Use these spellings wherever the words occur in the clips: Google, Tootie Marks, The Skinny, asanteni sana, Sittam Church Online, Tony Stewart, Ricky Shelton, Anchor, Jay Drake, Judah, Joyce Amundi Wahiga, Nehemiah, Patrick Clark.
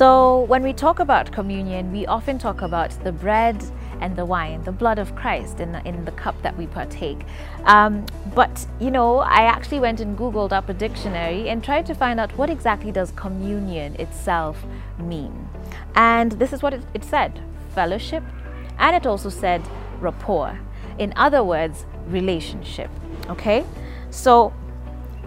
So when we talk about communion, we often talk about the bread and the wine, the blood of Christ in the cup that we partake. But you know, I actually went and Googled up a dictionary and tried to find out what exactly does communion itself mean. And this is what it said: fellowship, and it also said rapport. In other words, relationship. Okay, so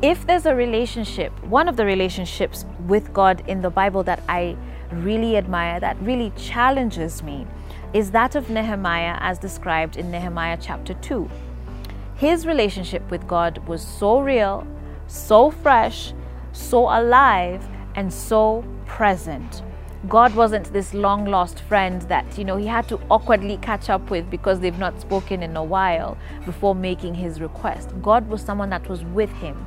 if there's a relationship, one of the relationships with God in the Bible that I really admire, that really challenges me, is that of Nehemiah, as described in Nehemiah chapter 2. His relationship with God was so real, so fresh, so alive, and so present. God wasn't this long-lost friend that, you know, he had to awkwardly catch up with because they've not spoken in a while before making his request. God was someone that was with him,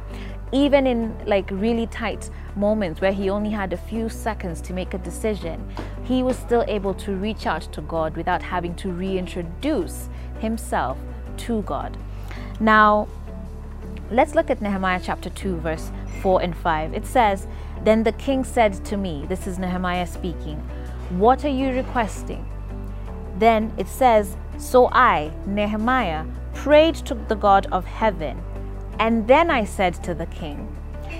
even in like really tight moments where he only had a few seconds to make a decision. He was still able to reach out to God without having to reintroduce himself to God. Now, let's look at Nehemiah chapter 2, verse 4 and 5. It says, "Then the king said to me," this is Nehemiah speaking, "What are you requesting?" Then it says, "So I, Nehemiah, prayed to the God of heaven. And then I said to the king,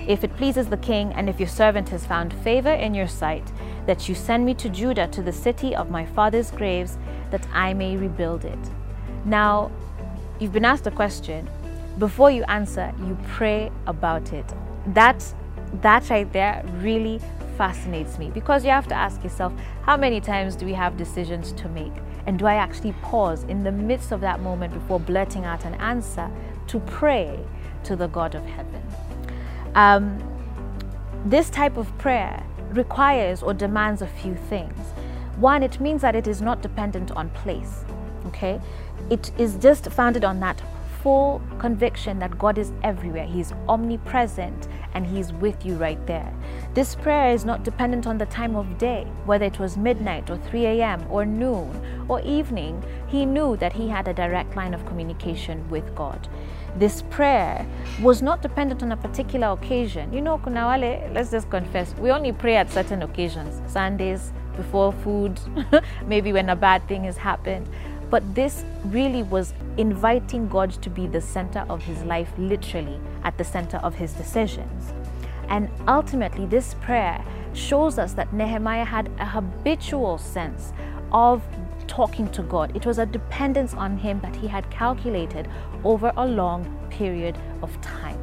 if it pleases the king, and if your servant has found favor in your sight, that you send me to Judah, to the city of my father's graves, that I may rebuild it." Now, you've been asked a question. Before you answer, you pray about it. That right there really fascinates me, because you have to ask yourself, how many times do we have decisions to make? And do I actually pause in the midst of that moment before blurting out an answer to pray to the God of heaven? This type of prayer requires or demands a few things. One, it means that it is not dependent on place, okay? It is just founded on that full conviction that God is everywhere. He's omnipresent and he's with you right there. This prayer is not dependent on the time of day, whether it was midnight or 3 a.m. or noon or evening. He knew that he had a direct line of communication with God. This prayer was not dependent on a particular occasion. You know, kuna wale, let's just confess, we only pray at certain occasions, Sundays, before food, maybe when a bad thing has happened. But this really was inviting God to be the center of his life, literally at the center of his decisions. And ultimately, this prayer shows us that Nehemiah had a habitual sense of talking to God. It was a dependence on him that he had calculated over a long period of time.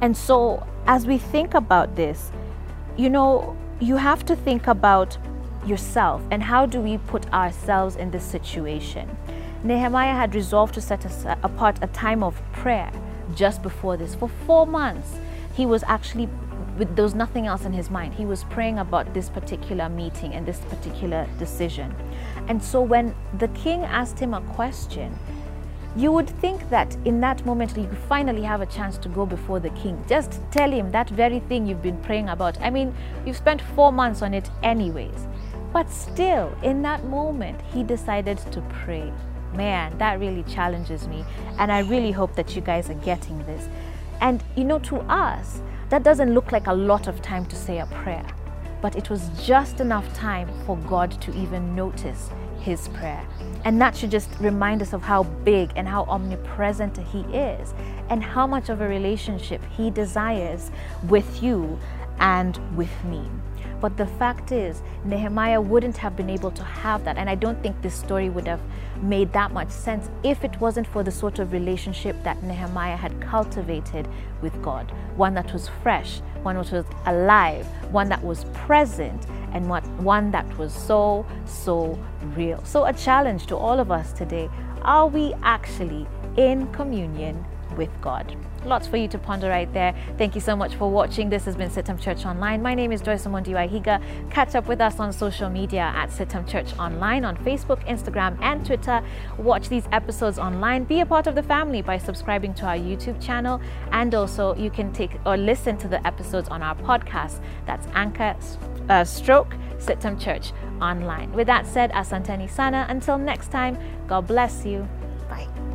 And so as we think about this, you know, you have to think about yourself and how do we put ourselves in this situation. Nehemiah had resolved to set apart a time of prayer just before this. For 4 months, he was actually, there was nothing else in his mind. He was praying about this particular meeting and this particular decision. And so when the king asked him a question, you would think that in that moment you finally have a chance to go before the king. Just tell him that very thing you've been praying about. I mean, you've spent 4 months on it anyways. But still, in that moment, he decided to pray. Man, that really challenges me. And I really hope that you guys are getting this. And you know, to us, that doesn't look like a lot of time to say a prayer, but it was just enough time for God to even notice his prayer. And that should just remind us of how big and how omnipresent he is, and how much of a relationship he desires with you and with me. But the fact is, Nehemiah wouldn't have been able to have that, and I don't think this story would have made that much sense if it wasn't for the sort of relationship that Nehemiah had cultivated with God. One that was fresh, one that was alive, one that was present, and one that was so real. So a challenge to all of us today: are we actually in communion with God? Lots for you to ponder right there. Thank you so much for watching. This has been Sittam Church Online. My name is Joyce Amundi Wahiga. Catch up with us on social media at Sittam Church Online on Facebook, Instagram, and Twitter. Watch these episodes online. Be a part of the family by subscribing to our YouTube channel, and also you can take or listen to the episodes on our podcast. That's Anchor / Sittam Church Online. With that said, asanteni sana. Until next time, God bless you. Bye.